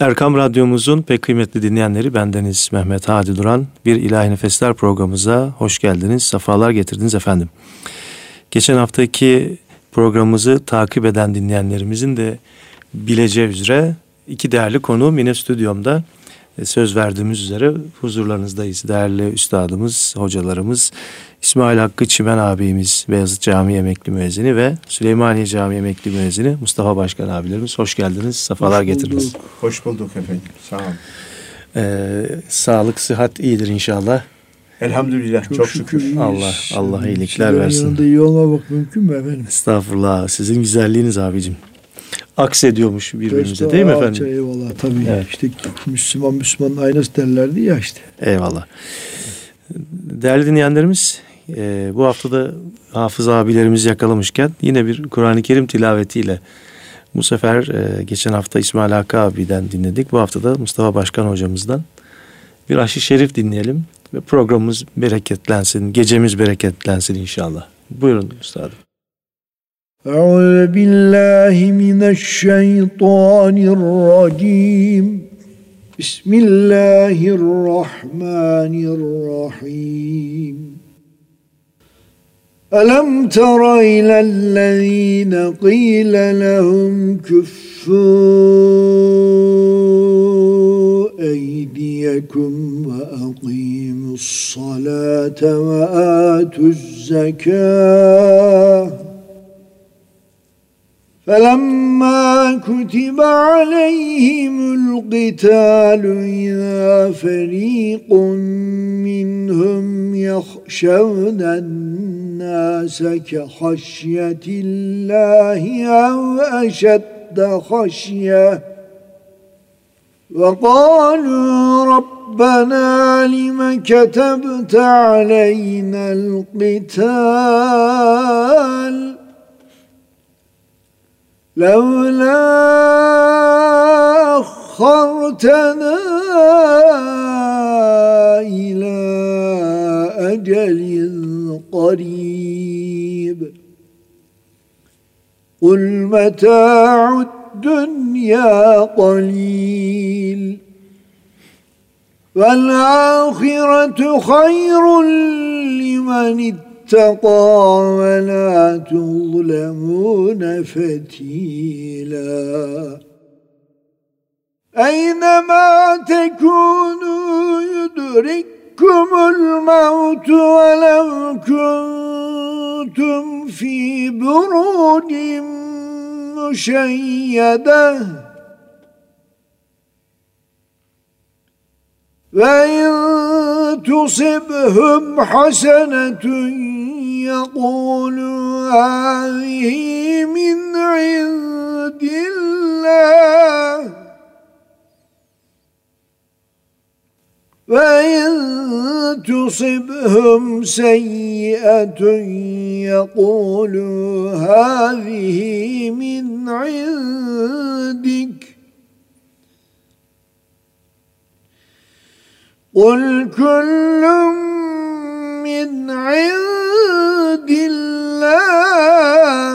Erkam Radyomuzun pek kıymetli dinleyenleri, bendeniz Mehmet Hadi Duran. Bir İlahi Nefesler programımıza hoş geldiniz, sefalar getirdiniz efendim. Geçen haftaki programımızı takip eden dinleyenlerimizin de bileceği üzere iki değerli konuğum yine stüdyomda. Söz verdiğimiz üzere huzurlarınızdayız. Değerli üstadımız, hocalarımız İsmail Hakkı Çimen abimiz, Beyazıt Camii emekli müezzini ve Süleymaniye Camii emekli müezzini Mustafa Başkan abilerimiz. Hoş geldiniz, sefalar getirdiniz. Hoş bulduk efendim, sağ olun. Sağlık, sıhhat iyidir inşallah. Elhamdülillah, çok şükür. Allah iyilikler versin. Yanında iyi olmamak mümkün mü efendim? Estağfurullah, sizin güzelliğiniz abicim. Aksediyormuş birbirimize, değil mi efendim? Eyvallah, tabii. Evet. İşte Müslüman'ın aynası derlerdi ya işte. Eyvallah. Değerli dinleyenlerimiz, bu haftada hafız abilerimizi yakalamışken yine bir Kur'an-ı Kerim tilavetiyle, bu sefer geçen hafta İsmail Hakkı abiden dinledik. Bu hafta da Mustafa Başkan hocamızdan bir aşk-ı şerif dinleyelim ve programımız bereketlensin, gecemiz bereketlensin inşallah. Buyurun üstadım. أعوذ بالله من الشيطان الرجيم بسم الله الرحمن الرحيم ألم تر إلى الذين قيل لهم كفوا أيديكم وأقيموا الصلاة وآتوا الزكاة فَلَمَّا كُتِبَ عَلَيْهِمُ الْقِتَالُ إِذَا فَرِيقٌ مِّنْهُمْ يَخْشَوْنَ النَّاسَ كَخَشْيَةِ اللَّهِ أَوْ أَشَدَّ خَشْيَةً وَقَالُوا رَبَّنَا لِمَ كَتَبْتَ عَلَيْنَا الْقِتَالَ لولا أخرتنا إلى أجل قريب قل متاع الدنيا قليل والآخرة خير لمن اتقى ولا تظلمون فتيلا أينما تكونوا يدرككم الموت ولو كنتم في بروج مشيدة وإن تصبهم حسنة يقولوا هذه من عند الله وإن تصبهم سيئة يقولوا هذه من عندك قل كل من عند الله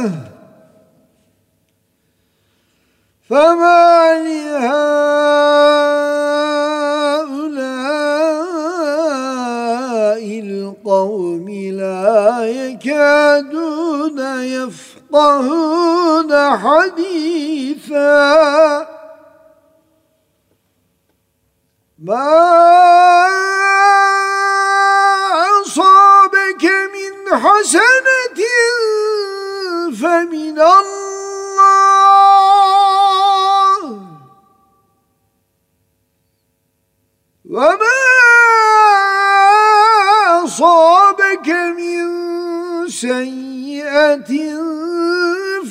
فما لهؤلاء القوم لا يكادون يفقهون حديثا حسنة فمن الله وما أصابك من سيئة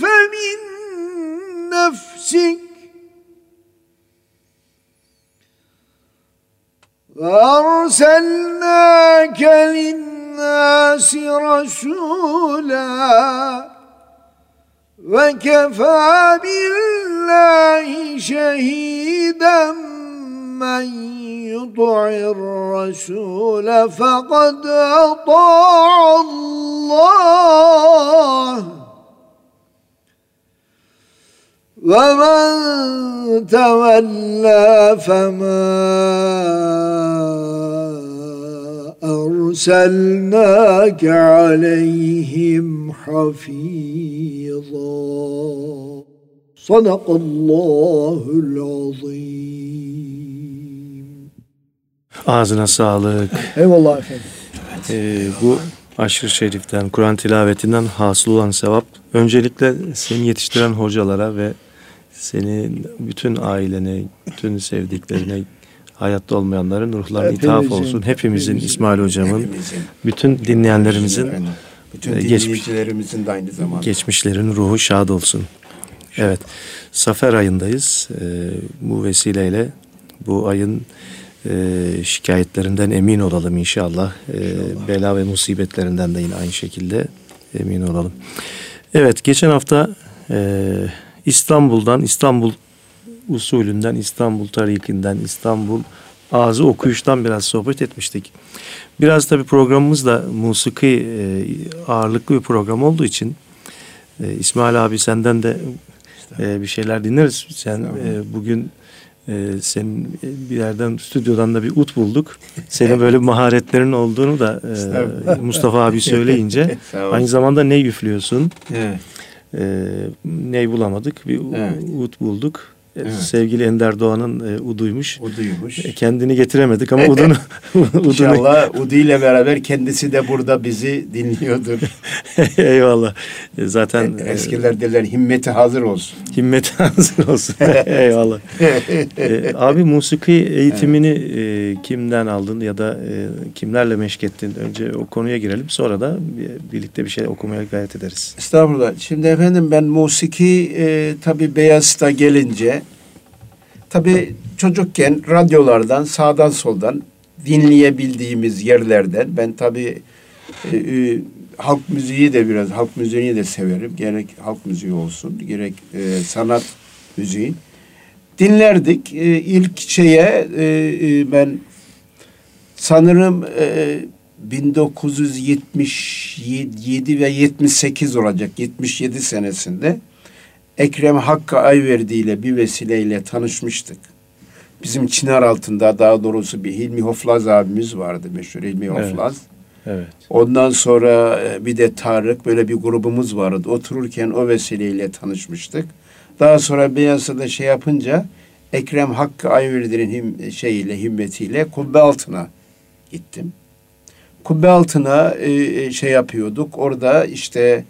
فمن نفسك وأرسلناك للناس الناس رسولا وكفى بالله شهيدا من يطع الرسول فقد أطاع الله وَمَنْ تَوَلَّى فَمَا أَرْسَلْنَاكَ عَلَيْهِمْ حَفِيظًا Sadakallahü'l-azim. Ağzına sağlık. Eyvallah efendim. Bu aşır-ı şeriften, Kur'an tilavetinden hasıl olan sevap öncelikle seni yetiştiren hocalara ve seni, bütün ailene, bütün sevdiklerine, hayatta olmayanların ruhlarına ithaf olsun. Hepimizin, İsmail hocamın, bütün dinleyenlerimizin, bütün dinleyicilerimizin de aynı zamanda. Geçmişlerin ruhu şad olsun. Evet, Safer ayındayız. Bu vesileyle bu ayın şikayetlerinden emin olalım inşallah. Bela ve musibetlerinden de yine aynı şekilde emin olalım. Evet, geçen hafta İstanbul'dan, İstanbul usulünden, İstanbul tarikinden, İstanbul ağzı okuyuştan biraz sohbet etmiştik. Biraz tabii programımız da musiki ağırlıklı bir program olduğu için İsmail abi senden de bir şeyler dinleriz. Sen bugün senin bir yerden, stüdyodan da bir ut bulduk. Senin böyle maharetlerin olduğunu da Mustafa abi söyleyince aynı zamanda ney üflüyorsun. Evet. Ney bulamadık. Bir ut bulduk. Evet. Sevgili Ender Doğan'ın uduymuş. Kendini getiremedik ama udunu. İnşallah udu ile beraber kendisi de burada bizi dinliyordur. Eyvallah. Zaten eskiler derler himmeti hazır olsun. Himmeti hazır olsun. Eyvallah. Abi musiki eğitimini kimden aldın ya da kimlerle meşk ettin? Önce o konuya girelim, sonra da birlikte bir şey okumaya gayret ederiz. Estağfurullah. Şimdi efendim ben musiki tabii Beyazıt'a gelince tabii çocukken radyolardan, sağdan soldan dinleyebildiğimiz yerlerden ben tabii halk müziği de biraz, halk müziğini de severim. Gerek halk müziği olsun, gerek sanat müziği. Dinlerdik. İlk şeye ben sanırım 1977 ve 78 olacak, 77 senesinde Ekrem Hakkı Ayverdi ile bir vesileyle tanışmıştık. Bizim Çınar altında, daha doğrusu bir Hilmi Hoflaz abimiz vardı, meşhur Hilmi Hoflaz. Evet, evet. Ondan sonra bir de Tarık, böyle bir grubumuz vardı. Otururken o vesileyle tanışmıştık. Daha sonra Beyazıt'ta şey yapınca Ekrem Hakkı Ayverdi'nin himmetiyle Kubbe Altın'a gittim. Kubbe Altın'a şey yapıyorduk. Orada işte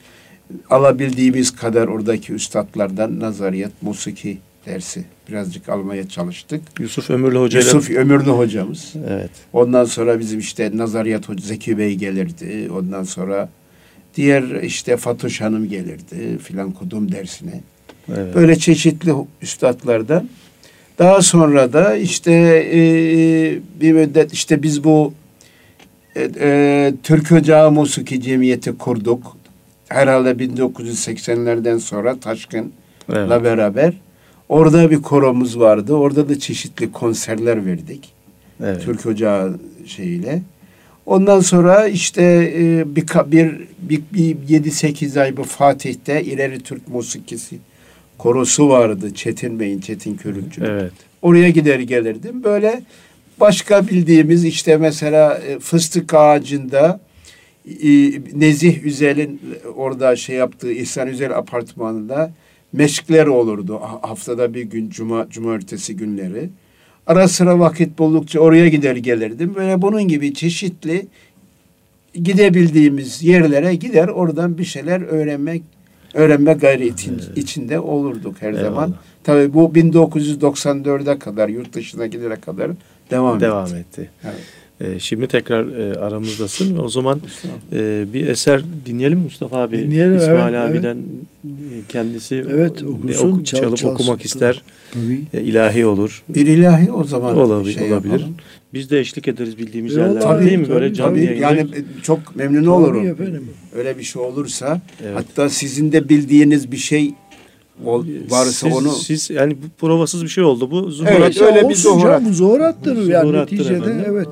alabildiğimiz kadar oradaki üstadlardan nazariyat, musiki dersi birazcık almaya çalıştık. Yusuf Ömürlü hocamız. Evet. Ondan sonra bizim işte nazariyat hoca Zeki Bey gelirdi. Ondan sonra diğer işte Fatoş Hanım gelirdi filan kudum dersine. Evet. Böyle çeşitli üstadlardan. Daha sonra da işte bir müddet işte biz bu Türk Ocağı Musiki Cemiyeti kurduk. Herhalde 1980'lerden sonra Taşkın'la beraber orada bir koromuz vardı. Orada da çeşitli konserler verdik. Evet. Türk Ocağı şeyiyle. Ondan sonra işte bir 7-8 ay bu Fatih'te İleri Türk Musikisi korosu vardı. Çetin Bey'in, Çetin Körüncük. Evet. Oraya gider gelirdim. Böyle başka bildiğimiz işte mesela Fıstık Ağacı'nda Nezih Üzel'in orada şey yaptığı İhsan Üzel apartmanında meşkler olurdu. Haftada bir gün, cumartesi günleri. Ara sıra vakit buldukça oraya gider gelirdim. Böyle bunun gibi çeşitli gidebildiğimiz yerlere gider, oradan bir şeyler öğrenme gayreti içinde olurduk her zaman. Tabii bu 1994'e kadar, yurt dışına gidene kadar devam etti. Evet. Şimdi tekrar aramızdasın. O zaman bir eser dinleyelim Mustafa abi. Dinleyelim, İsmail abiden kendisi okusun, çalıp okumak ister. İlahi olur. Bir ilahi o zaman olabilir. Yapalım. Biz de eşlik ederiz bildiğimiz yerlerde değil mi? Böyle canlı yani çok memnun olurum. Efendim. Öyle bir şey olursa hatta sizin de bildiğiniz bir şey varsa siz yani bu provasız bir şey oldu bu. Zuhurat, öyle bir zuhurat. Bu zuhurattır yani neticede efendim. Evet.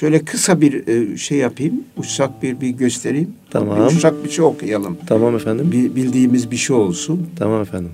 Şöyle kısa bir şey yapayım. Uçsak bir göstereyim. Tamam. Bir uçsak bir şey okuyalım. Tamam efendim. Bildiğimiz bir şey olsun. Tamam efendim.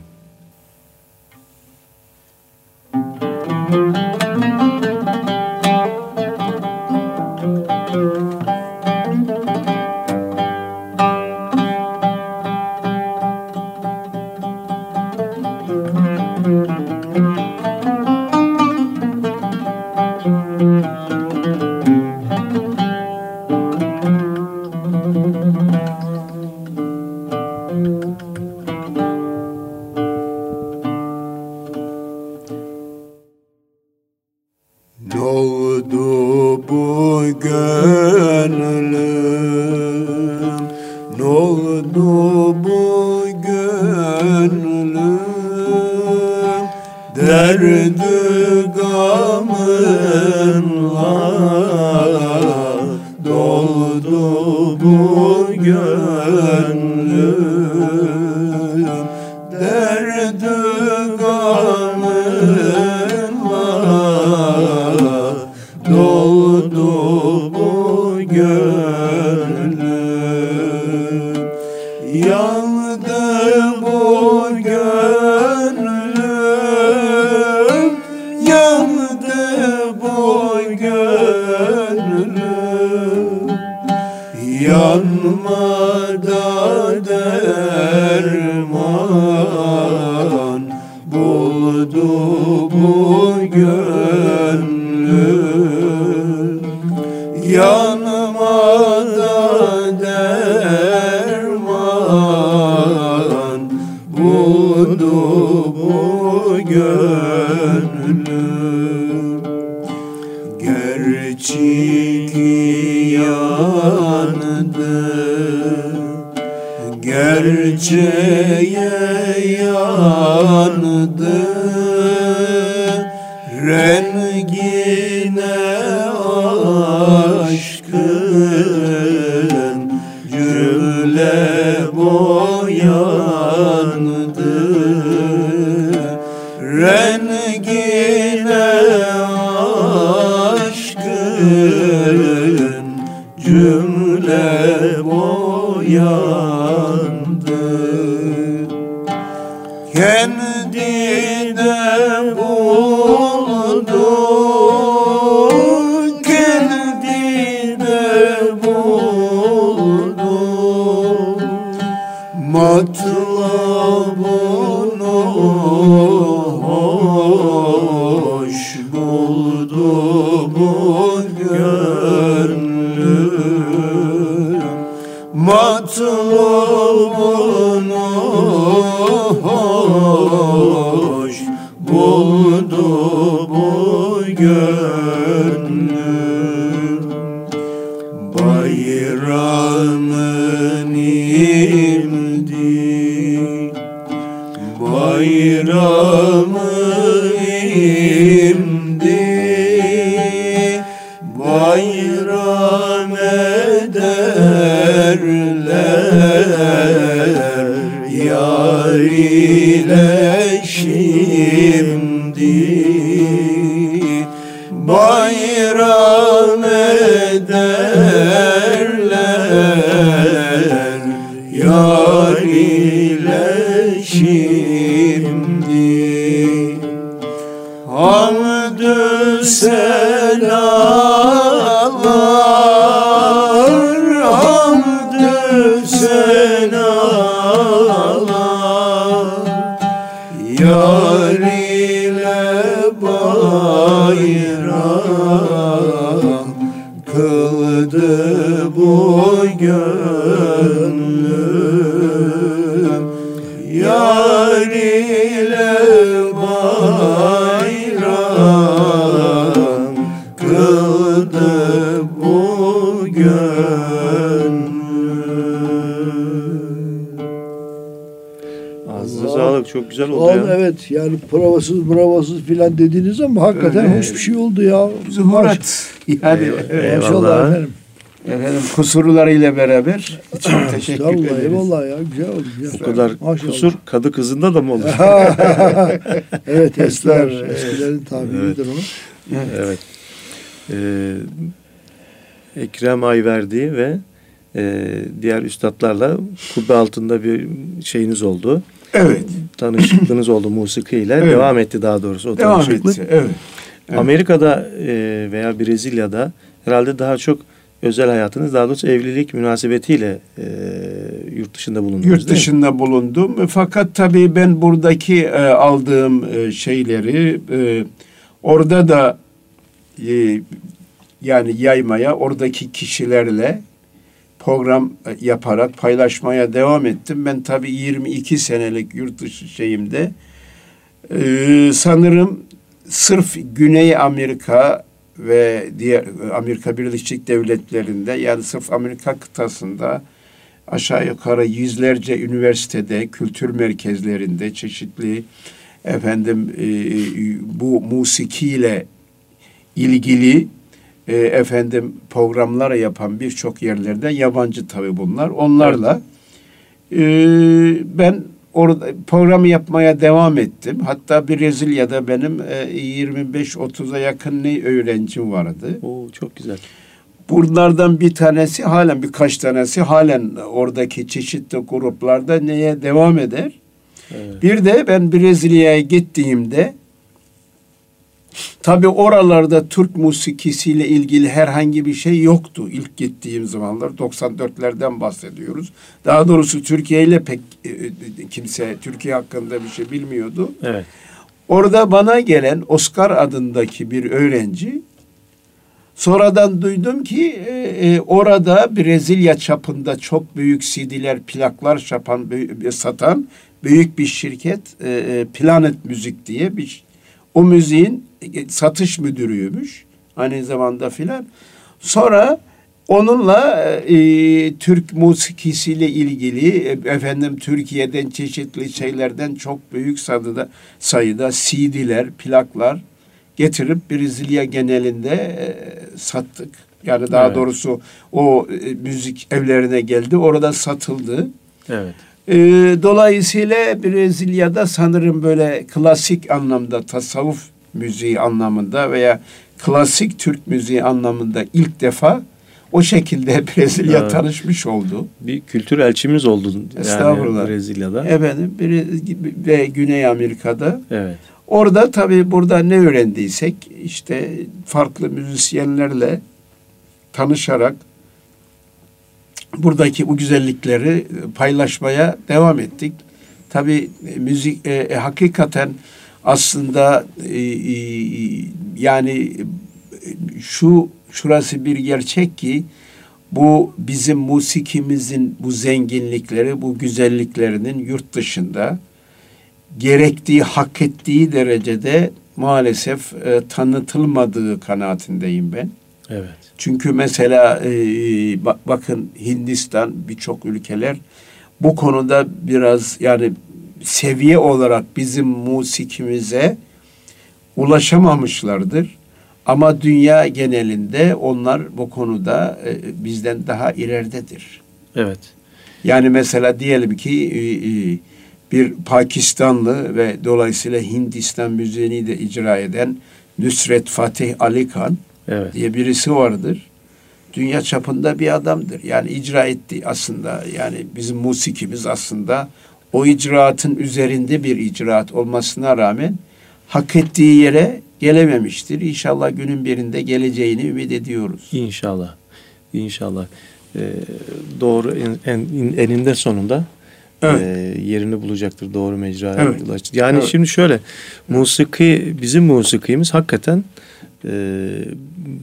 Yani bravasız filan dediniz ama hakikaten öyle, hoş bir şey oldu ya. Murat. Yani eyvallah. Efendim kusurlarıyla beraber için teşekkür ederiz. Eyvallah ya, güzel oldu. Güzel. O kadar maşallah. Kusur kadı kızında da mı olur? Evet, eskilerin tabiridir evet. Onu. Evet. Ekrem Ayverdi ve diğer üstadlarla kubbe altında bir şeyiniz oldu. Evet. Tanışıklığınız oldu musikiyle. Evet. Devam etti daha doğrusu o tanışıklık. Devam etti, evet. Evet. Amerika'da veya Brezilya'da herhalde daha çok özel hayatınız, daha doğrusu evlilik münasebetiyle yurt dışında bulundunuz. Yurt dışında bulundum. Fakat tabii ben buradaki aldığım şeyleri orada da yani yaymaya, oradaki kişilerle program yaparak paylaşmaya devam ettim. Ben tabii 22 senelik yurt dışı şeyimde sanırım sırf Güney Amerika ve diğer Amerika Birleşik Devletleri'nde, yani sırf Amerika kıtasında aşağı yukarı yüzlerce üniversitede, kültür merkezlerinde çeşitli efendim bu musikiyle ilgili efendim programlar yapan birçok yerlerde yabancı tabii bunlar. Onlarla ben orada programı yapmaya devam ettim. Hatta Brezilya'da benim 25-30'a yakın öğrencim vardı. Oo, çok güzel. Bunlardan bir tanesi halen, birkaç tanesi halen oradaki çeşitli gruplarda neye devam eder. Evet. Bir de ben Brezilya'ya gittiğimde tabii oralarda Türk musikisiyle ilgili herhangi bir şey yoktu ilk gittiğim zamanlar. 94'lerden bahsediyoruz. Daha doğrusu Türkiye ile pek kimse Türkiye hakkında bir şey bilmiyordu. Evet. Orada bana gelen Oscar adındaki bir öğrenci, sonradan duydum ki orada Brezilya çapında çok büyük CD'ler, plaklar satan büyük bir şirket Planet Müzik diye bir, o müziğin satış müdürüymüş aynı zamanda filan. Sonra onunla Türk musikisiyle ilgili efendim Türkiye'den çeşitli şeylerden çok büyük sayıda CD'ler, plaklar getirip Brezilya genelinde sattık. Yani daha evet, doğrusu o müzik evlerine geldi. Orada satıldı. Evet. Dolayısıyla Brezilya'da sanırım böyle klasik anlamda tasavvuf müziği anlamında veya klasik Türk müziği anlamında ilk defa o şekilde Brezilya evet, tanışmış oldu. Bir kültür elçimiz oldu yani Brezilya'da. Efendim, ve Güney Amerika'da. Evet. Orada tabii burada ne öğrendiysek işte farklı müzisyenlerle tanışarak buradaki bu güzellikleri paylaşmaya devam ettik. Tabii müzik hakikaten aslında yani şurası bir gerçek ki bu bizim musikimizin bu zenginlikleri, bu güzelliklerinin yurt dışında gerektiği, hak ettiği derecede maalesef tanıtılmadığı kanaatindeyim ben. Evet. Çünkü mesela bakın Hindistan, birçok ülkeler bu konuda biraz yani seviye olarak bizim musikimize ulaşamamışlardır. Ama dünya genelinde onlar bu konuda bizden daha ileridedir. Evet. Yani mesela diyelim ki bir Pakistanlı ve dolayısıyla Hindistan müziğini de icra eden Nusret Fateh Ali Khan evet, diye birisi vardır. Dünya çapında bir adamdır. Yani icra etti aslında. Yani bizim musikimiz aslında o icraatın üzerinde bir icraat olmasına rağmen hak ettiği yere gelememiştir. İnşallah günün birinde geleceğini ümit ediyoruz. İnşallah. İnşallah. Doğru eninde sonunda evet, yerini bulacaktır doğru mecraya. Evet. Yani evet, şimdi şöyle musiki, bizim musikimiz hakikaten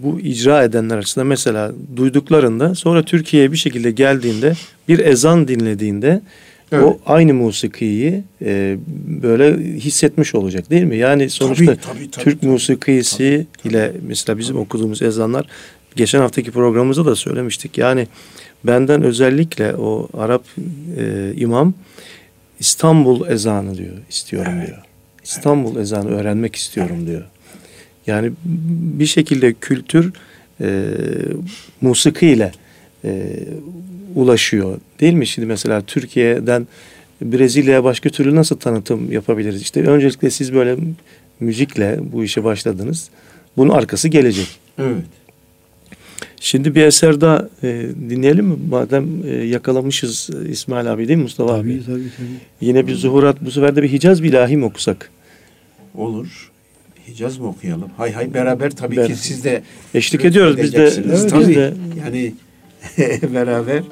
bu icra edenler açısından mesela duyduklarında sonra Türkiye'ye bir şekilde geldiğinde bir ezan dinlediğinde evet, o aynı musikiyi böyle hissetmiş olacak değil mi? Yani sonuçta tabii, Türk musikisi ile mesela bizim okuduğumuz ezanlar, geçen haftaki programımızda da söylemiştik. Yani benden özellikle o Arap imam İstanbul ezanı diyor, istiyorum evet, diyor. İstanbul evet, ezanı öğrenmek istiyorum evet, diyor. Yani bir şekilde kültür musikiyle ulaşıyor değil mi? Şimdi mesela Türkiye'den Brezilya'ya başka türlü nasıl tanıtım yapabiliriz? İşte öncelikle siz böyle müzikle bu işe başladınız. Bunun arkası gelecek. Evet. Şimdi bir eser daha dinleyelim mi? Madem yakalamışız İsmail abi değil mi, Mustafa abi? Tabii. Yine bir zuhurat, bu sefer de bir Hicaz bilahi mi okusak? Olur. Hicaz mı okuyalım? Hay beraber tabii ki siz de eşlik ediyoruz biz de. Evet, tabii biz de. Yani beraber.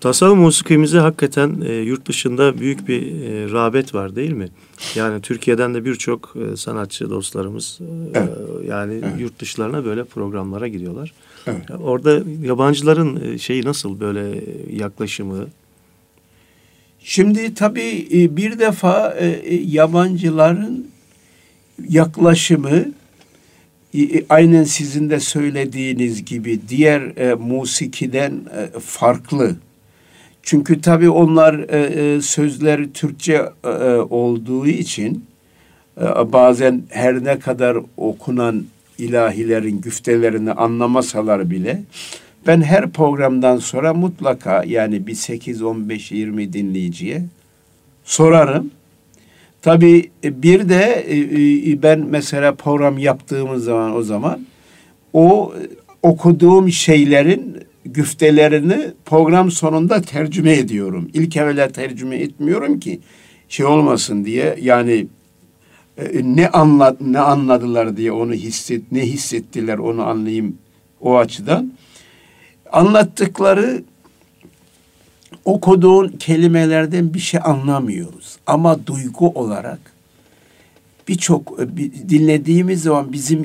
Tasavvuf musikimize hakikaten yurt dışında büyük bir rağbet var değil mi? Yani Türkiye'den de birçok sanatçı dostlarımız yurt dışlarına böyle programlara gidiyorlar. Evet. Orada yabancıların şeyi nasıl, böyle yaklaşımı? Şimdi tabii bir defa yabancıların yaklaşımı aynen sizin de söylediğiniz gibi diğer musikiden farklı. Çünkü tabii onlar sözleri Türkçe olduğu için bazen her ne kadar okunan ilahilerin güftelerini anlamasalar bile ben her programdan sonra mutlaka yani bir 8-15-20 dinleyiciye sorarım. Tabii bir de ben mesela program yaptığımız zaman o okuduğum şeylerin güftelerini program sonunda tercüme ediyorum. İlk evvela tercüme etmiyorum ki şey olmasın diye, yani ne anladılar diye, onu ne hissettiler onu anlayayım o açıdan. Anlattıkları okuduğun kelimelerden bir şey anlamıyoruz ama duygu olarak birçok dinlediğimiz zaman bizim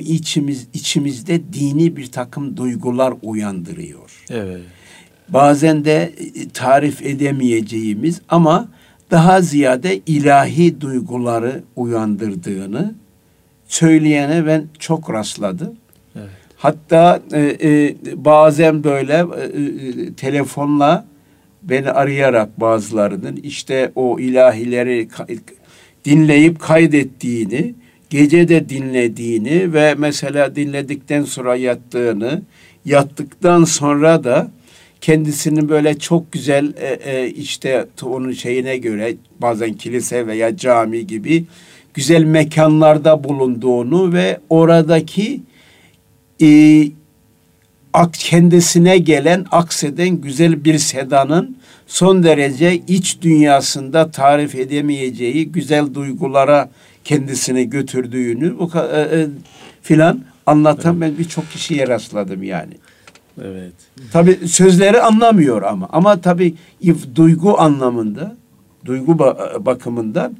içimizde dini bir takım duygular uyandırıyor. Evet. Bazen de tarif edemeyeceğimiz ama daha ziyade ilahi duyguları uyandırdığını söyleyene ben çok rastladım. Evet. Hatta bazen böyle telefonla beni arayarak bazılarının işte o ilahileri dinleyip kaydettiğini, gece de dinlediğini ve mesela dinledikten sonra yattığını, yattıktan sonra da kendisini böyle çok güzel işte onun şeyine göre bazen kilise veya cami gibi güzel mekanlarda bulunduğunu ve oradaki kendisine gelen, akseden güzel bir sedanın son derece iç dünyasında tarif edemeyeceği güzel duygulara kendisini götürdüğünü filan anlatan, evet, ben birçok kişiye rastladım yani. Evet. Tabii sözleri anlamıyor ama tabii duygu anlamında, duygu bakımından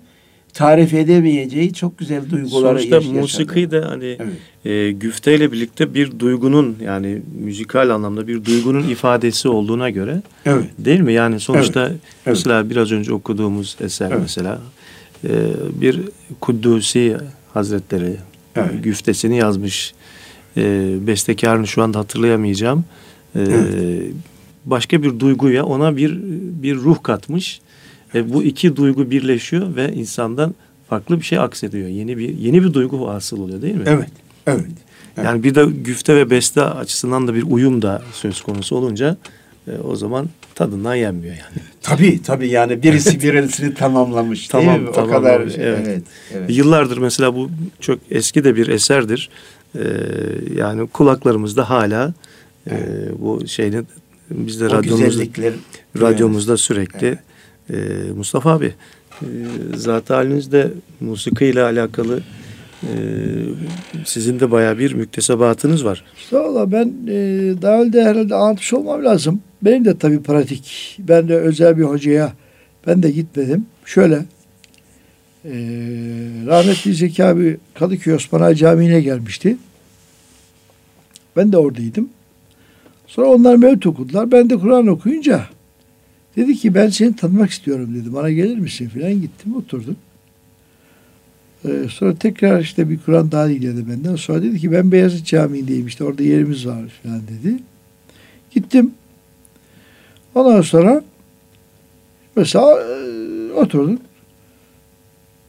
tarif edemeyeceği çok güzel duyguları yaşadı. Sonuçta musiki de hani, evet, güfteyle birlikte bir duygunun, yani müzikal anlamda bir duygunun ifadesi olduğuna göre, evet, değil mi? Yani sonuçta, evet, mesela biraz önce okuduğumuz eser, evet, mesela bir Kuddusi Hazretleri, evet, güftesini yazmış. Bestekarını şu anda hatırlayamayacağım. Evet. Başka bir duyguya, ona bir ruh katmış. Bu iki duygu birleşiyor ve insandan farklı bir şey aksediyor. Yeni bir duygu hasıl oluyor, değil mi? Evet. Evet. Yani bir de güfte ve beste açısından da bir uyum da söz konusu olunca o zaman tadından yenmiyor yani. Tabii yani birisi birisini tamamlamış. Tamam, o kadar. Evet. Yıllardır mesela bu çok eski de bir eserdir. Yani kulaklarımızda hala bu şeyini biz de radyomuzda sürekli. Evet. Mustafa abi, zaten halinizde musiki ile alakalı sizin de bayağı bir müktesebatınız var. Valla ben daha önce herhalde anlatmış olmam lazım. Benim de tabii pratik. Ben de özel bir hocaya ben de gitmedim. Şöyle rahmetli Zeki abi Kadıköy Osmanağa Camii'ne gelmişti. Ben de oradaydım. Sonra onlar mevlüt okudular. Ben de Kur'an okuyunca dedi ki ben seni tanımak istiyorum dedi. Bana gelir misin filan, gittim oturdum. Sonra tekrar işte bir Kur'an daha dinledi benden. Sonra dedi ki ben Beyazıt Camii'ndeyim, işte orada yerimiz var filan dedi. Gittim. Ondan sonra mesela oturdum.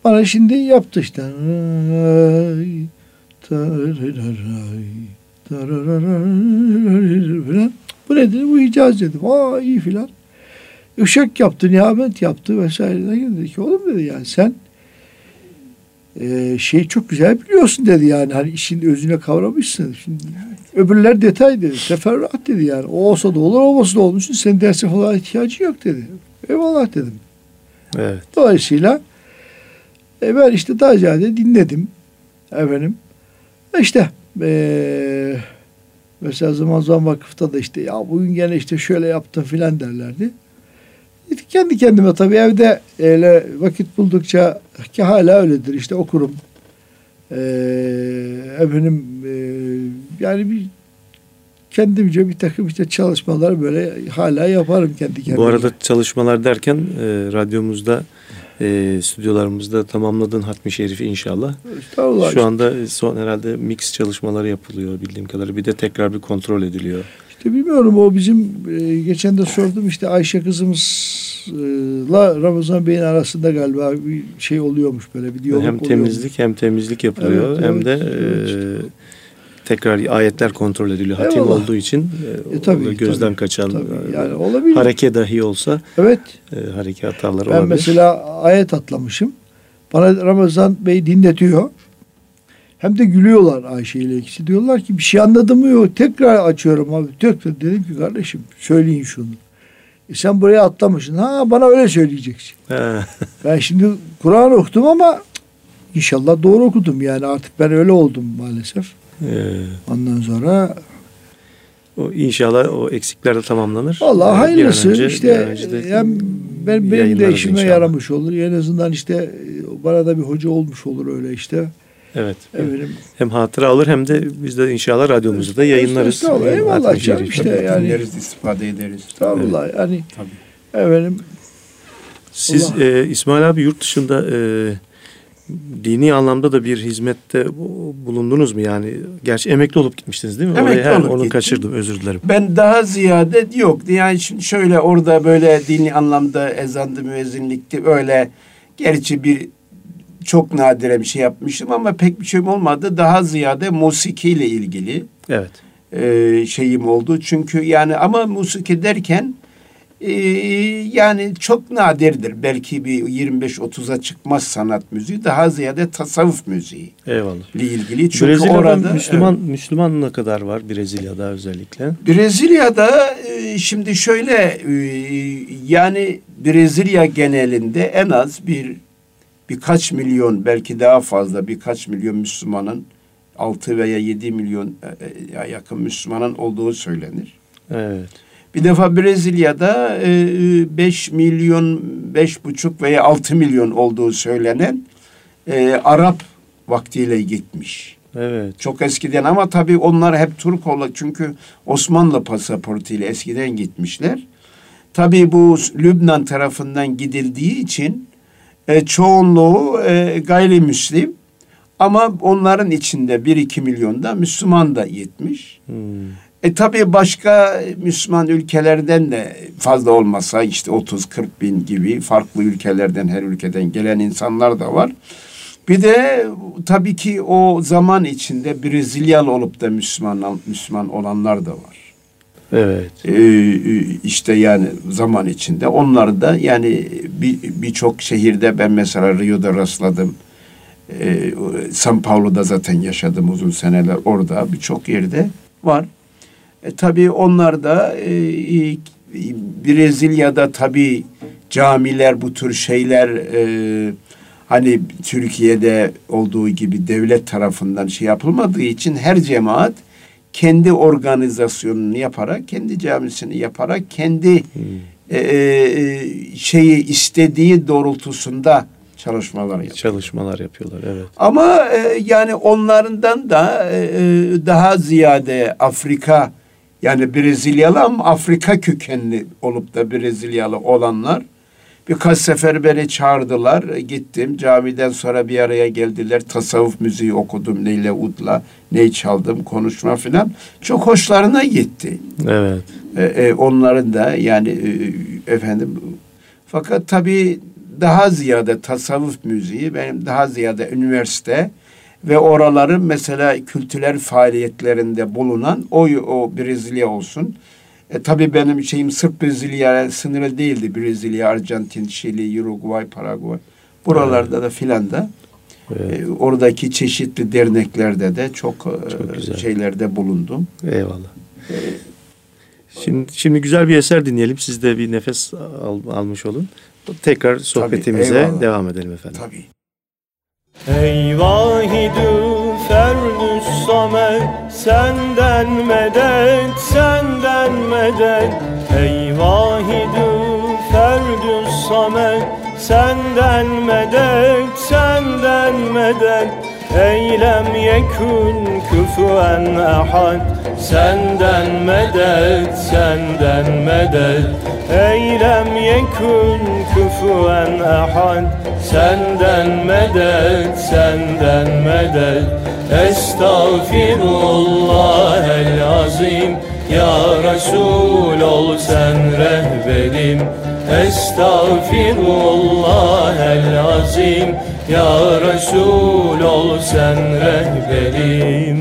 Bana şimdi yaptı işte. Bu nedir? Bu Hicaz dedim. Aa iyi filan. Işık yaptı, nihamet yaptı vesaire. Dedi ki oğlum dedi yani sen şeyi çok güzel biliyorsun dedi yani. Hani işin özüne kavramışsın. Şimdi, evet, öbürler detay dedi. Teferruat dedi yani. O olsa da olur, olmasa da olur. Senin derse falan ihtiyacın yok dedi. Eyvallah dedim. Evet. Dolayısıyla ben işte daha ziyade dinledim. Efendim. İşte mesela zaman zaman vakıfta da işte ya bugün gene işte şöyle yaptım filan derlerdi. Kendi kendime tabii evde öyle vakit buldukça, ki hala öyledir işte, okurum. Efendim yani bir kendimce bir takım işte çalışmalar böyle hala yaparım kendi kendime. Bu arada çalışmalar derken radyomuzda, stüdyolarımızda tamamladığın hatmi şerifi inşallah. Estağfurullah. Şu anda son herhalde mix çalışmaları yapılıyor bildiğim kadarıyla. Bir de tekrar bir kontrol ediliyor. İşte bilmiyorum, o bizim geçen de sordum işte Ayşe kızımızla Ramazan Bey'in arasında galiba bir şey oluyormuş, böyle bir diyalog oluyormuş. Hem temizlik yapılıyor, evet, hem de işte tekrar ayetler kontrol ediliyor. Hatim olduğu için tabii, gözden kaçan yani olabilir. Hareke dahi olsa, evet, hareke hataları olabilir. Ben mesela ayet atlamışım. Bana Ramazan Bey dinletiyor. Hem de gülüyorlar Ayşe ile ikisi. Diyorlar ki bir şey anladım yok. Tekrar açıyorum abi. Tekrar dedim ki kardeşim söyleyin şunu. Sen buraya atlamışsın. Ha bana öyle söyleyeceksin. Ben şimdi Kur'an okudum ama inşallah doğru okudum. Yani artık ben öyle oldum maalesef. Ondan sonra o inşallah o eksikler de tamamlanır. Vallahi hayırlısı önce, işte hem benim de işime inşallah yaramış olur. En azından işte bana da bir hoca olmuş olur öyle işte. Evet. Efendim, hem hatıra alır hem de biz de inşallah radyomuzu da yayınlarız. Tabii, eyvallah canım işte yani. Dinleriz, istifade ederiz. Tabii evet. Allah yani. Tabii. Efendim. Siz İsmail abi yurt dışında dini anlamda da bir hizmette bulundunuz mu yani? Gerçi emekli olup gitmiştiniz değil mi? Emekli olup onu gittim. Kaçırdım, özür dilerim. Ben daha ziyade yoktu. Yani şimdi şöyle orada böyle dini anlamda ezandı, müezzinlikti öyle. Gerçi bir çok nadire bir şey yapmıştım ama pek bir şeyim olmadı. Daha ziyade musikiyle ilgili evet şeyim oldu. Çünkü yani ama musiki derken yani çok nadirdir. Belki bir 25-30'a çıkmaz sanat müziği. Daha ziyade tasavvuf müziği. Eyvallah. Ile ilgili. Çünkü Brezilya'da orada Müslüman evet, Müslüman ne kadar var Brezilya'da özellikle? Brezilya'da şimdi şöyle yani Brezilya genelinde en az birkaç milyon belki daha fazla birkaç milyon Müslümanın 6 veya 7 milyon yakın Müslümanın olduğu söylenir. Evet. Bir defa Brezilya'da 5 milyon, 5,5 veya 6 milyon olduğu söylenen Arap vaktiyle gitmiş. Evet. Çok eskiden ama tabii onlar hep Türk olarak çünkü Osmanlı pasaportuyla eskiden gitmişler. Tabii bu Lübnan tarafından gidildiği için çoğunluğu gayrimüslim ama onların içinde 1-2 milyonda Müslüman da yetmiş. Hmm. Tabii başka Müslüman ülkelerden de fazla olmasa işte 30-40 bin gibi farklı ülkelerden her ülkeden gelen insanlar da var. Bir de tabii ki o zaman içinde Brezilyalı olup da Müslüman olanlar da var. Evet. İşte yani zaman içinde onlar da yani birçok şehirde ben mesela Rio'da rastladım. San Paulo'da zaten yaşadım uzun seneler orada birçok yerde var. Tabii onlar da Brezilya'da tabii camiler bu tür şeyler hani Türkiye'de olduğu gibi devlet tarafından şey yapılmadığı için her cemaat kendi organizasyonunu yaparak, kendi camisini yaparak, kendi şeyi istediği doğrultusunda çalışmalar yapıyorlar. Evet. Ama yani onlarından da daha ziyade Afrika yani Brezilyalı ama Afrika kökenli olup da Brezilyalı olanlar birkaç sefer beni çağırdılar. Gittim camiden sonra bir araya geldiler. Tasavvuf müziği okudum neyle udla, ney çaldım konuşma filan. Çok hoşlarına gitti. Evet. Onların da yani efendim fakat tabii daha ziyade tasavvuf müziği benim daha ziyade üniversite ve oraların mesela kültürel faaliyetlerinde bulunan o Brezilya olsun. Tabii benim şeyim sırf Brezilya sınırı değildi. Brezilya, Arjantin, Şili, Uruguay, Paraguay. Buralarda da filan da evet, oradaki çeşitli derneklerde de çok şeylerde bulundum. Eyvallah. Şimdi güzel bir eser dinleyelim. Siz de bir nefes almış olun. Tekrar sohbetimize tabii, devam edelim efendim. Tabii. Ey vahidü ferdüs samet, senden medet, senden medet. Ey vahidü ferdüs samet, senden medet, senden medet. Ey lem yekun küfüen ahad, senden medet, senden medet. Ey lem yekun küfüen ahad, senden medet, senden medet. Estağfirullah el azim, ya Resul ol sen rehberim. Estağfirullah el azim, ya Resul ol sen rehberim.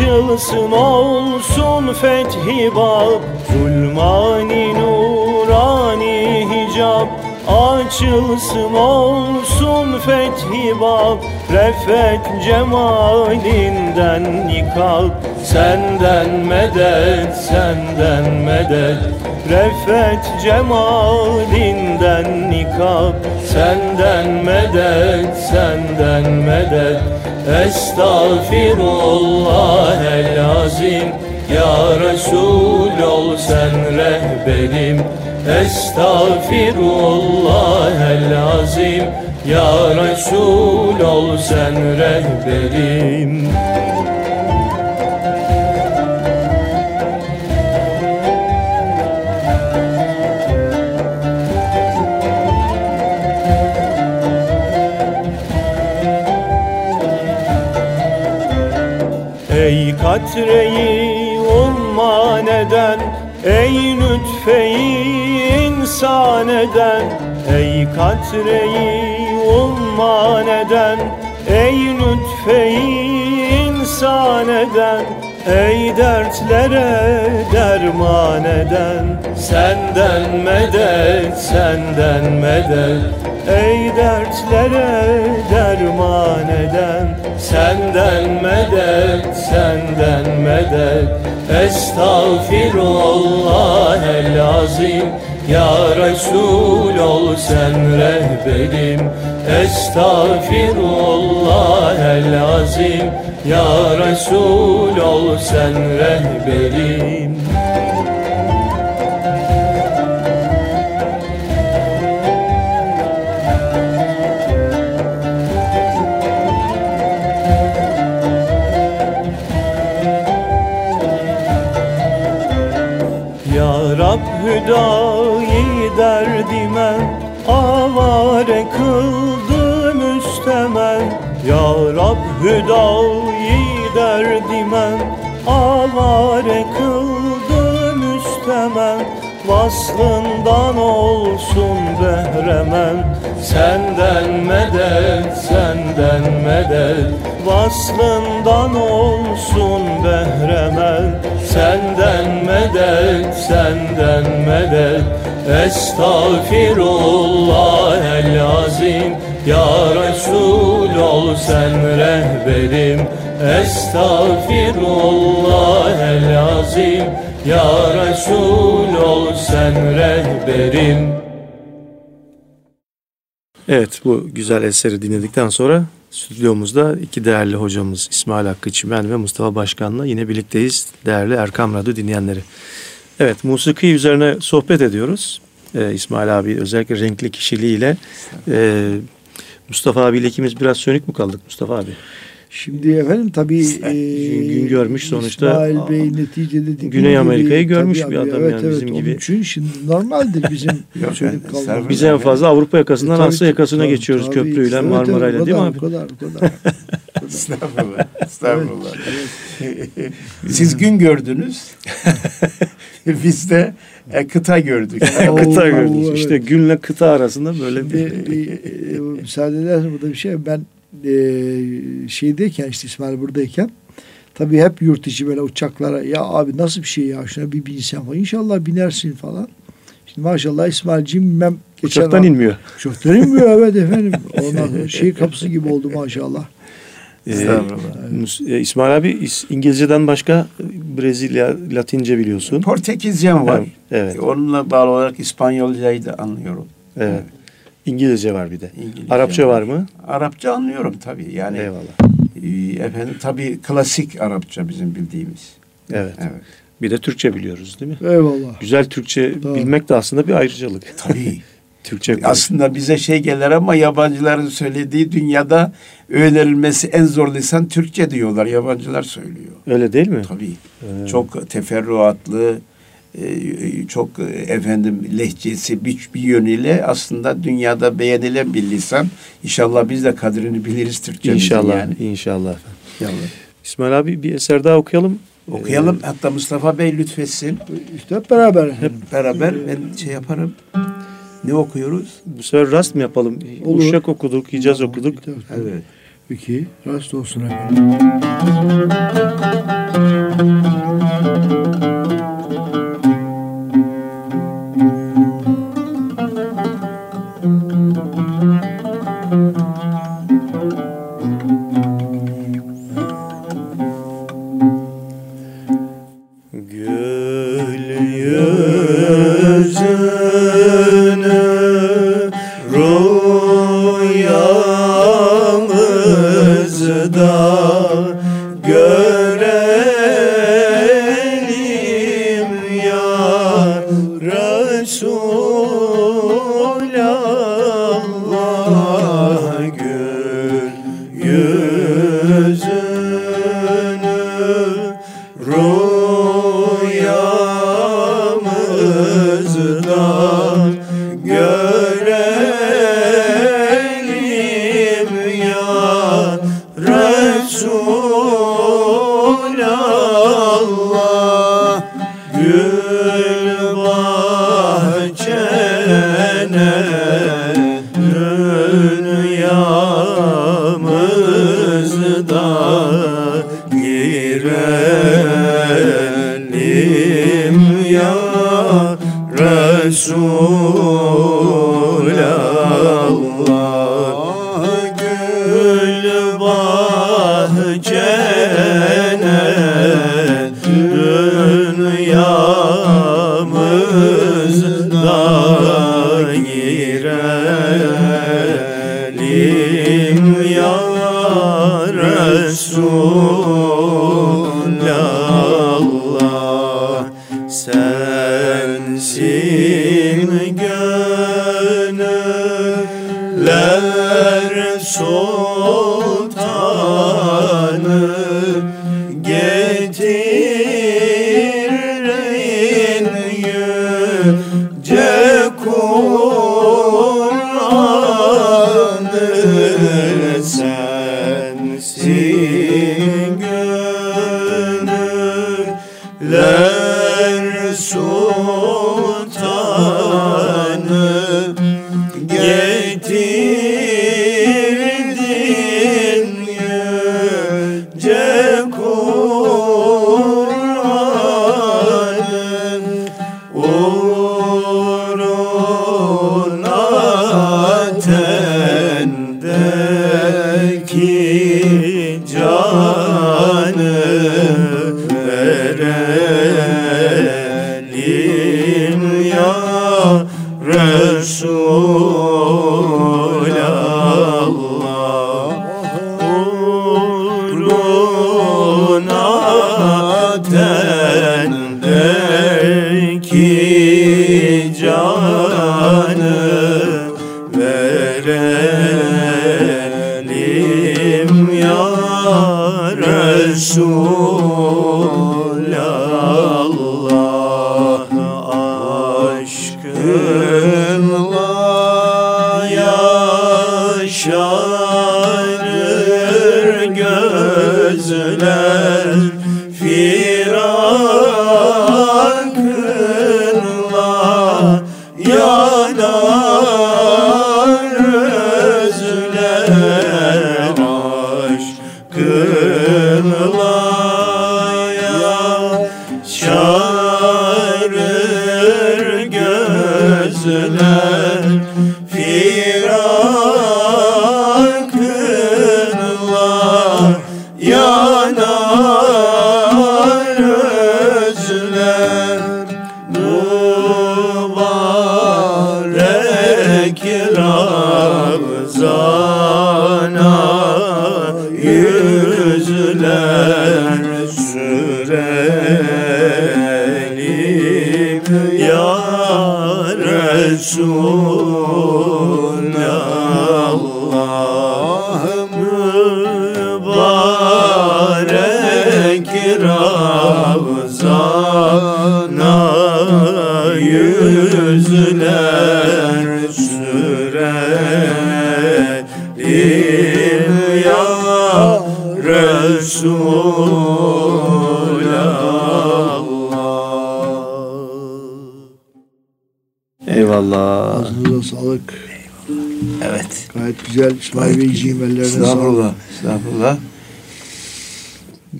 açılsın olsun fethi bab, zulmani nurani hicab. Açılsın olsun fethi bab, refet cemalinden nikab. Senden medet, senden medet, refet cemalinden nikab. Senden medet, senden medet, estağfirullah el-azim. Ya Resul ol sen rehberim, estağfirullah el-azim. Ya Resul ol sen rehberim. Ey katreyi umman eden, ey lütfeyi insan eden. Ey katreyi umman eden, ey lütfeyi insan eden. Ey dertlere derman eden, senden medet, senden medet. Ey dertlere derman eden, senden medet, senden medet. Estağfirullah el-azim. Ya Resul ol sen rehberim, estağfirullah el-azim. Ya Resul ol sen rehberim. Hüdayi derdime avare kıldı müstemel. Ya Rab hüdayi derdime avare kıldı müstemel. Vaslından olsun behremen, senden medet, senden medet. Vaslından olsun behremen, senden medet, senden medet. Estağfirullah el-azim. Ya Resul ol sen rehberim, estağfirullah el-azim. Ya Resul ol sen rehberim. Evet, bu güzel eseri dinledikten sonra stüdyomuzda iki değerli hocamız İsmail Hakkı Çimen ve Mustafa Başkan'la yine birlikteyiz değerli Erkam Radyo dinleyenleri. Evet, musiki üzerine sohbet ediyoruz. İsmail abi özellikle renkli kişiliğiyle. Mustafa abiyle ikimiz biraz sönük mü kaldık Mustafa abi? Şimdi efendim tabii gün görmüş sonuçta. İsmail Bey neticede Güney Amerika'yı görmüş bir adam, evet, yani bizim gibi. Onun için normaldir bizim çocuk kalmak. Biz en fazla Avrupa yakasından Asya yakasına geçiyoruz köprüyle, evet, Marmara'yla, evet, değil mi abi? O kadar. Estağfurullah. Evet. Siz gün gördünüz. Biz de kıta gördük. Kıta gördük. Evet. İşte günle kıta arasında böyle şimdi, bir müsaade edersen burada bir şey ben şeydeyken işte İsmail buradayken tabii hep yurt içi böyle uçaklara ya abi nasıl bir şey ya şuna bir binsen falan inşallah binersin falan. Şimdi maşallah İsmail'cim ben uçaktan inmiyor. Uçaktan inmiyor evet efendim. Ondan şey kapısı gibi oldu maşallah. İsmail abi İngilizceden başka Brezilya, Latince biliyorsun. Portekizcem var. Evet. Onunla bağlı olarak İspanyolcayı da anlıyorum. Evet. İngilizce var bir de. İngilizce Arapça var mı? Arapça anlıyorum tabii. Yani eyvallah. Efendim tabii klasik Arapça bizim bildiğimiz. Evet. Bir de Türkçe biliyoruz değil mi? Eyvallah. Güzel Türkçe tabii. Bilmek de aslında bir ayrıcalık. Tabii. Türkçe aslında bize şey gelir ama yabancıların söylediği dünyada öğrenilmesi en zor lisan Türkçe diyorlar. Yabancılar söylüyor. Öyle değil mi? Tabii. Çok teferruatlı, çok efendim lehçesi bir yönüyle aslında dünyada beğenilen bir lisan. İnşallah biz de kadrini biliriz Türkçemizin. İnşallah yani. İnşallah. İsmail abi bir eser daha okuyalım. Okuyalım. Hatta Mustafa Bey lütfetsin. İşte hep beraber ben şey yaparım. Ne okuyoruz? Bu sefer rast mı yapalım? Olur. Uşak okuduk, Hicaz okuduk. Evet. Peki rast olsun efendim.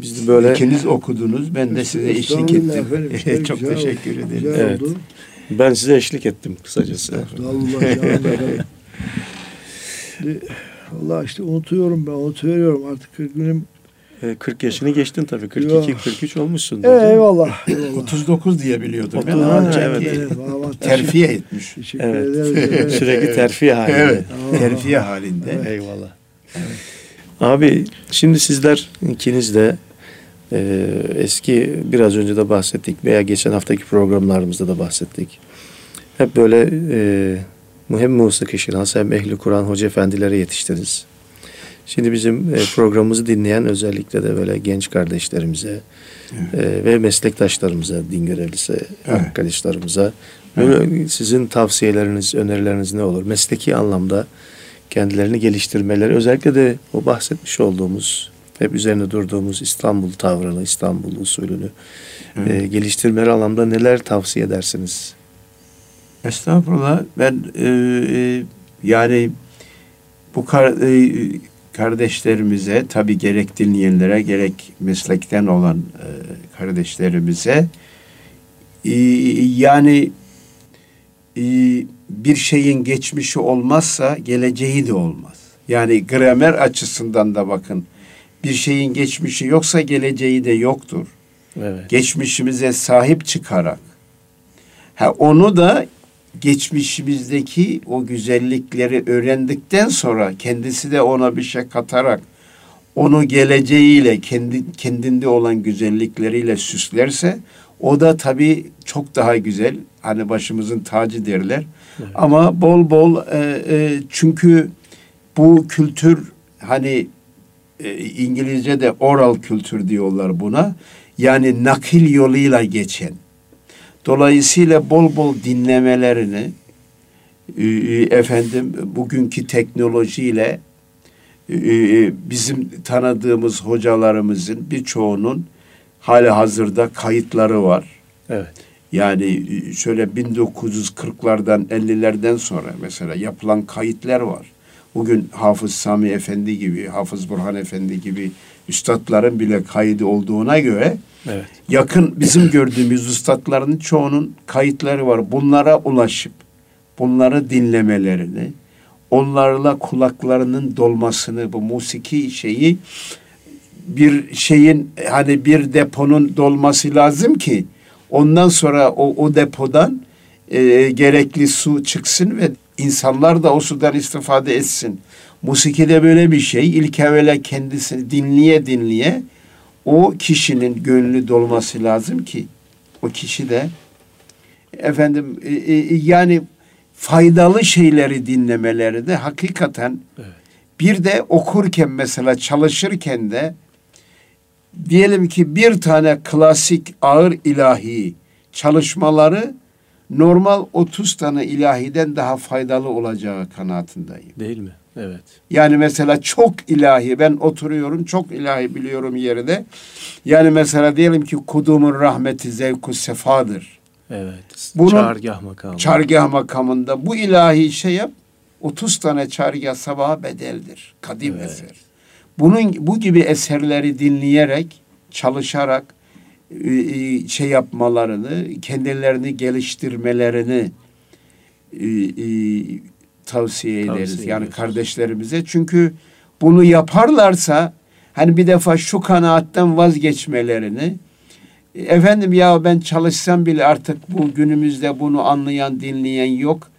Biz de böyle ikiniz okudunuz. Ben de size eşlik ettim. Efendim, çok teşekkür ederim. Evet. Ben size eşlik ettim kısacası. Allah işte unutuyorum ben. Unutuyorum artık günüm. 40 yaşını geçtin tabii. 42-43 olmuşsun. Eyvallah. 39 diye biliyordum. Ben ancak terfiye etmiş. Evet. Sürekli terfiye halinde. Evet. Terfiye halinde. Evet. Eyvallah. Evet. Abi şimdi sizler ikiniz de eski, biraz önce de bahsettik veya geçen haftaki programlarımızda da bahsettik. Hep böyle hem musiki şinası hem ehli Kur'an hoca efendilere yetiştiniz. Şimdi bizim programımızı dinleyen özellikle de böyle genç kardeşlerimize ve meslektaşlarımıza, din görevlisi arkadaşlarımıza böyle sizin tavsiyeleriniz, önerileriniz ne olur? Mesleki anlamda kendilerini geliştirmeleri, özellikle de o bahsetmiş olduğumuz, hep üzerine durduğumuz İstanbul tavrını, İstanbul usulünü geliştirmeleri anlamda neler tavsiye edersiniz? Estağfurullah. Ben yani bu kardeşlerimize, tabii gerek dinleyenlere, gerek meslekten olan kardeşlerimize yani bir şeyin geçmişi olmazsa geleceği de olmaz. Yani gramer açısından da bakın. Bir şeyin geçmişi yoksa geleceği de yoktur. Evet. Geçmişimize sahip çıkarak. Onu da geçmişimizdeki o güzellikleri öğrendikten sonra kendisi de ona bir şey katarak onu geleceğiyle, kendinde olan güzellikleriyle süslerse o da tabii çok daha güzel. Hani başımızın tacı derler. Evet. Ama bol bol çünkü bu kültür hani İngilizce'de oral kültür diyorlar buna. Yani nakil yoluyla geçen. Dolayısıyla bol bol dinlemelerini efendim bugünkü teknolojiyle bizim tanıdığımız hocalarımızın birçoğunun hali hazırda kayıtları var. Evet. Yani şöyle 1940'lardan 50'lerden sonra mesela yapılan kayıtlar var. Bugün Hafız Sami Efendi gibi, Hafız Burhan Efendi gibi üstadların bile kaydı olduğuna göre evet. Yakın bizim gördüğümüz üstadların çoğunun kayıtları var. Bunlara ulaşıp bunları dinlemelerini, onlarla kulaklarının dolmasını, bu musiki şeyi bir şeyin hani bir deponun dolması lazım ki ondan sonra o depodan gerekli su çıksın ve insanlar da o sudan istifade etsin. Musikide böyle bir şey. İlk evvela kendisini dinleye dinleye o kişinin gönlü dolması lazım ki o kişi de efendim yani faydalı şeyleri dinlemeleri de hakikaten evet. Bir de okurken mesela çalışırken de diyelim ki bir tane klasik ağır ilahi çalışmaları normal 30 tane ilahiden daha faydalı olacağı kanaatindeyim. Değil mi? Evet. Yani mesela çok ilahi ben oturuyorum çok ilahi biliyorum yerine. Yani mesela diyelim ki Kudumun Rahmeti Zevku Sefadır. Evet. Bunun çargah makamı. Çargah makamında bu ilahi şey yap 30 tane çargah sabaha bedeldir. Kadim evet. Eser. Bu gibi eserleri dinleyerek, çalışarak şey yapmalarını, kendilerini geliştirmelerini tavsiye ederiz. Yani kardeşlerimize. Çünkü bunu yaparlarsa hani bir defa şu kanaatten vazgeçmelerini efendim ya ben çalışsam bile artık bu günümüzde bunu anlayan, dinleyen yok.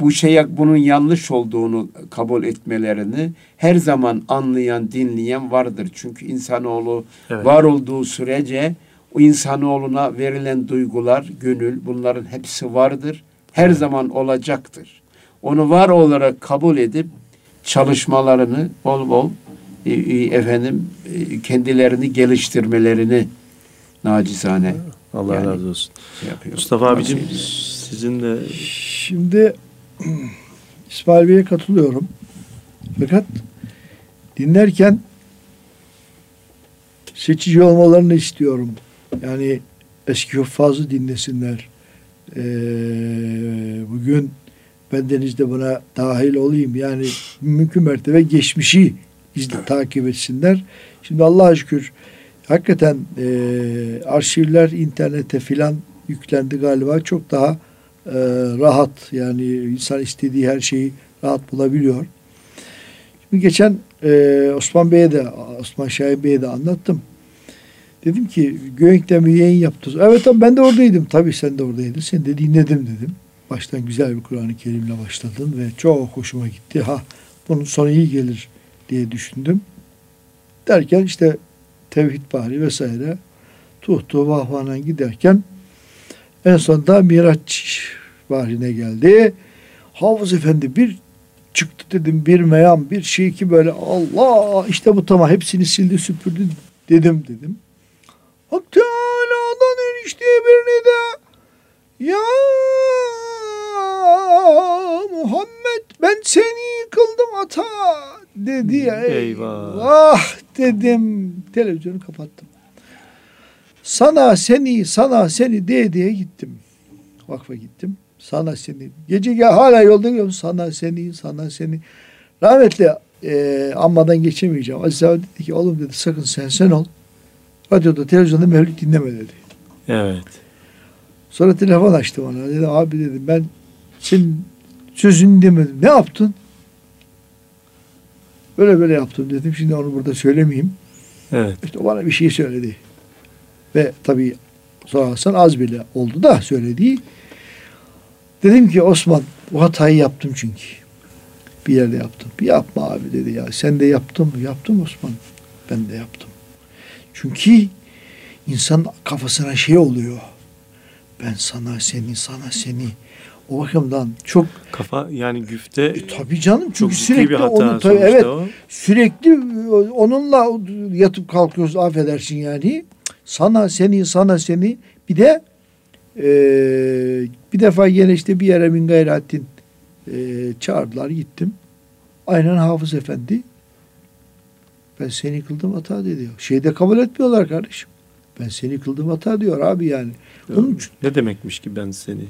Bu şey bunun yanlış olduğunu kabul etmelerini her zaman anlayan, dinleyen vardır. Çünkü insanoğlu evet. Var olduğu sürece o insanoğluna verilen duygular, gönül bunların hepsi vardır. Her evet. Zaman olacaktır. Onu var olarak kabul edip çalışmalarını bol bol efendim kendilerini geliştirmelerini nacizane. Allah yani, razı olsun. Şey Mustafa abicim sizin de şimdi İsmail Bey'e katılıyorum. Fakat dinlerken seçici olmalarını istiyorum. Yani eski hüffazı dinlesinler. Bugün bendeniz de buna dahil olayım. Yani mümkün mertebe geçmişi takip etsinler. Şimdi Allah'a şükür hakikaten arşivler internete filan yüklendi galiba. Çok daha rahat, yani insan istediği her şeyi rahat bulabiliyor. Şimdi geçen Osman Şahin Bey'e de anlattım. Dedim ki Göyenk'ten bir yayın yaptınız. Evet ama ben de oradaydım. Tabii sen de oradaydın. Seni de dinledim dedim. Baştan güzel bir Kur'an-ı Kerim'le başladın ve çok hoşuma gitti. Ha, bunun sonu iyi gelir diye düşündüm. Derken işte Tevhid Bahri vesaire tuhtu vahvanan giderken en sonunda Miraç Bahri'ne geldi. Hafız Efendi bir çıktı dedim, bir meyan, bir şey ki böyle Allah işte bu tamam, hepsini sildi süpürdü dedim. Hak Teala'dan eriştiği bir nida. Ya Muhammed ben seni yıkıldım ata dedi. Eyvah dedim. Televizyonu kapattım. Sana seni diye gittim. Vakfa gittim. Sana seni. Gece gel hala yolda gidiyorum. Sana seni. Rahmetli anmadan geçemeyeceğim. Aziz abi dedi ki oğlum dedi sakın sen ol. Radyoda, televizyonda mevlid dinleme dedi. Evet. Sonra telefon açtı bana. Dedim abi dedim ben senin sözünü dinlemedim. Ne yaptın? Böyle yaptım dedim. Şimdi onu burada söylemeyeyim. Evet. İşte o bana bir şey söyledi. Ve tabii sorarsan az bile oldu da söylediği. Dedim ki Osman bu hatayı yaptım çünkü. Bir yerde yaptım. Yapma abi dedi ya. Sen de yaptın mı? Yaptım Osman. Ben de yaptım. Çünkü insan kafasına şey oluyor. Ben sana seni. O bakımdan çok kafa yani güfte. Tabii canım çünkü sürekli onu tabii evet o. Sürekli onunla yatıp kalkıyoruz affedersin yani. Sana seni bir de bir defa yine işte bir yere min gayratin çağırdılar gittim. Aynen Hafız Efendi. Ben seni yıkıldım hata diyor. Şeyde kabul etmiyorlar kardeşim. Ben seni yıkıldım hata diyor abi yani. Onun ne demekmiş ki ben seni?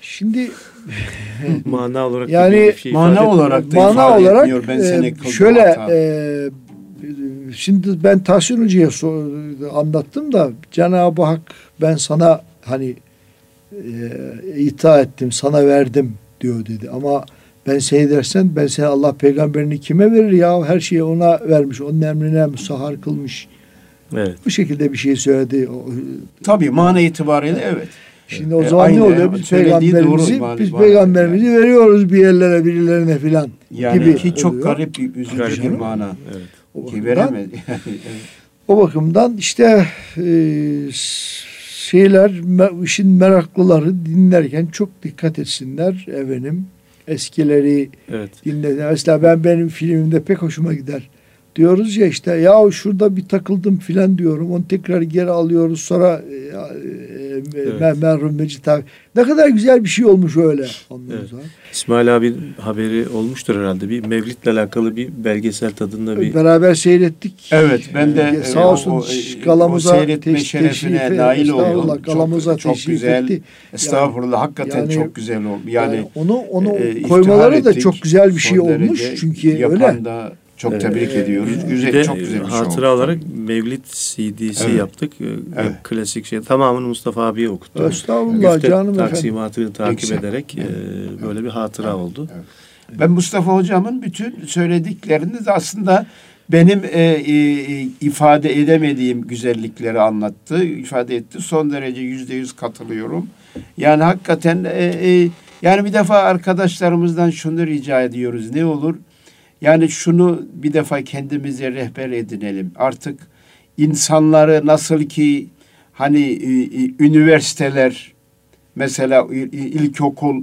Şimdi mana olarak yani şey mana olarak ben seni yıkıldım şöyle hata. Şimdi ben Tahsin Hoca'ya anlattım da Cenab-ı Hak ben sana hani ita ettim sana verdim diyor dedi ama ben seni dersen ben seni Allah peygamberini kime verir ya her şeyi ona vermiş onun emrine müsahhar kılmış. Evet. Bu şekilde bir şey söyledi. Tabii mana itibariyle evet. Şimdi o zaman ne oluyor? Biz peygamberimizi yani. Veriyoruz bir yerlere birilerine filan yani gibi. Ki çok garip bir üzücü bir mana. Evet. Ki veremedi. O bakımdan işte şeyler işin meraklıları dinlerken çok dikkat etsinler efendim. Eskileri evet. Dinledim. Mesela benim filmimde pek hoşuma gider. Diyoruz ya işte yahu şurada bir takıldım filan diyorum. Onu tekrar geri alıyoruz. Sonra evet. Merhum Mecit abi. Ne kadar güzel bir şey olmuş öyle. Evet. İsmail abi haberi olmuştur herhalde. Bir Mevlid'le alakalı bir belgesel tadında bir... Beraber seyrettik. Evet ben de sağ olsun galamıza seyretme şerefine nail oldum. Çok güzel. Etti. Estağfurullah yani, hakikaten yani, çok güzel oldu. Yani onu koymaları da ettik. Çok güzel bir şey olmuş. Çünkü öyle. Çok tebrik ediyoruz. Güzel, çok güzel bir şey oldu. Hatıra olarak Mevlid CD'si evet. Yaptık. Evet. Klasik şey. Tamamını Mustafa abiye okuttum. Estağfurullah Güfte canım taksimatını takip Yüksel. Ederek evet. Böyle bir hatıra evet. Oldu. Evet. Evet. Ben Mustafa hocamın bütün söylediklerini de aslında benim ifade edemediğim güzellikleri anlattı, ifade etti. Son derece %100 katılıyorum. Yani hakikaten yani bir defa arkadaşlarımızdan şunu rica ediyoruz. Ne olur? Yani şunu bir defa kendimize rehber edinelim. Artık insanları nasıl ki hani üniversiteler mesela ilkokul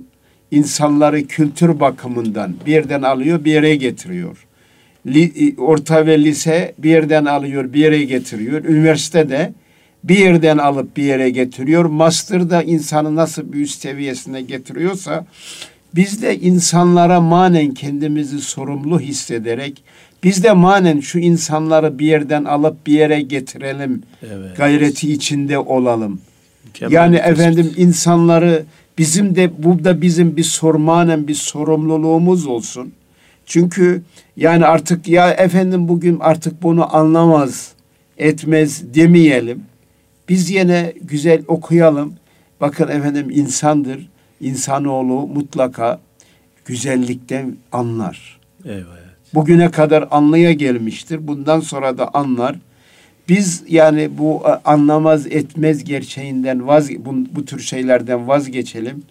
insanları kültür bakımından bir yerden alıyor bir yere getiriyor. Orta ve lise bir yerden alıyor bir yere getiriyor. Üniversitede bir yerden alıp bir yere getiriyor. Master'da insanı nasıl bir üst seviyesine getiriyorsa... Biz de insanlara manen kendimizi sorumlu hissederek biz de manen şu insanları bir yerden alıp bir yere getirelim evet. Gayreti içinde olalım. Mükemmel yani efendim insanları bizim de burada bizim bir manen bir sorumluluğumuz olsun. Çünkü yani artık ya efendim bugün artık bunu anlamaz etmez demeyelim. Biz yine güzel okuyalım. Bakın efendim, insandır. İnsanoğlu mutlaka güzellikten anlar. Evet. Bugüne kadar anlaya gelmiştir. Bundan sonra da anlar. Biz yani bu anlamaz etmez gerçeğinden bu tür şeylerden vazgeçelim.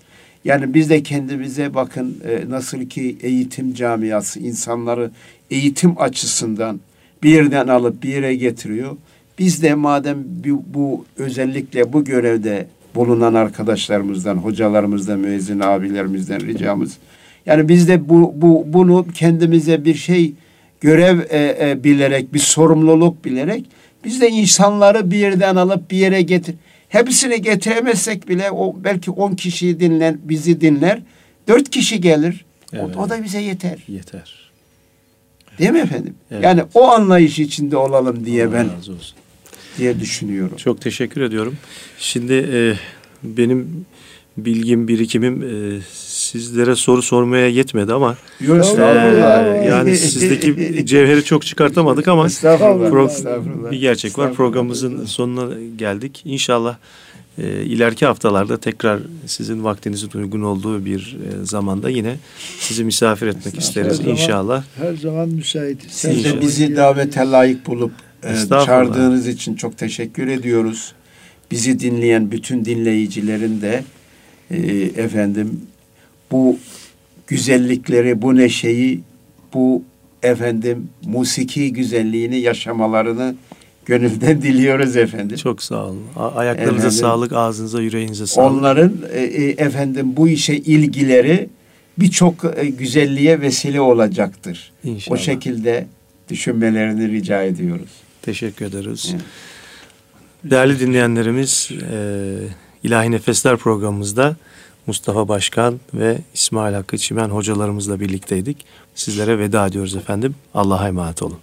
Yani biz de kendimize bakın nasıl ki eğitim camiası insanları eğitim açısından bir yerden alıp bir yere getiriyor. Biz de madem bu özellikle bu görevde bulunan arkadaşlarımızdan, hocalarımızdan, müezzin abilerimizden ricamız. Yani biz de bunu kendimize bir şey görev bilerek, bir sorumluluk bilerek biz de insanları bir yerden alıp bir yere getir. Hepsini getiremezsek bile o belki 10 kişiyi dinler, bizi dinler. 4 kişi gelir. Evet. O da bize yeter. Yeter. Değil mi efendim? Evet. Yani o anlayış içinde olalım diye Allah razı olsun diye düşünüyorum. Çok teşekkür ediyorum. Şimdi benim bilgim, birikimim sizlere soru sormaya yetmedi ama yani sizdeki cevheri çok çıkartamadık ama estağfurullah. Bir gerçek var. Programımızın sonuna geldik. İnşallah ileriki haftalarda tekrar sizin vaktinizin uygun olduğu bir zamanda yine sizi misafir etmek isteriz inşallah. Her zaman müsaitiz. Siz de bizi davete layık bulup çağırdığınız için çok teşekkür ediyoruz. Bizi dinleyen bütün dinleyicilerin de efendim bu güzellikleri, bu neşeyi, bu efendim musiki güzelliğini yaşamalarını gönülden diliyoruz efendim. Çok sağ olun. Ayaklarınıza efendim, sağlık, ağzınıza, yüreğinize sağlık. Onların efendim bu işe ilgileri birçok güzelliğe vesile olacaktır. İnşallah. O şekilde düşünmelerini rica ediyoruz. Teşekkür ederiz. Evet. Değerli dinleyenlerimiz, İlahi Nefesler programımızda Mustafa Başkan ve İsmail Hakkı Çimen hocalarımızla birlikteydik. Sizlere veda ediyoruz efendim. Allah'a emanet olun.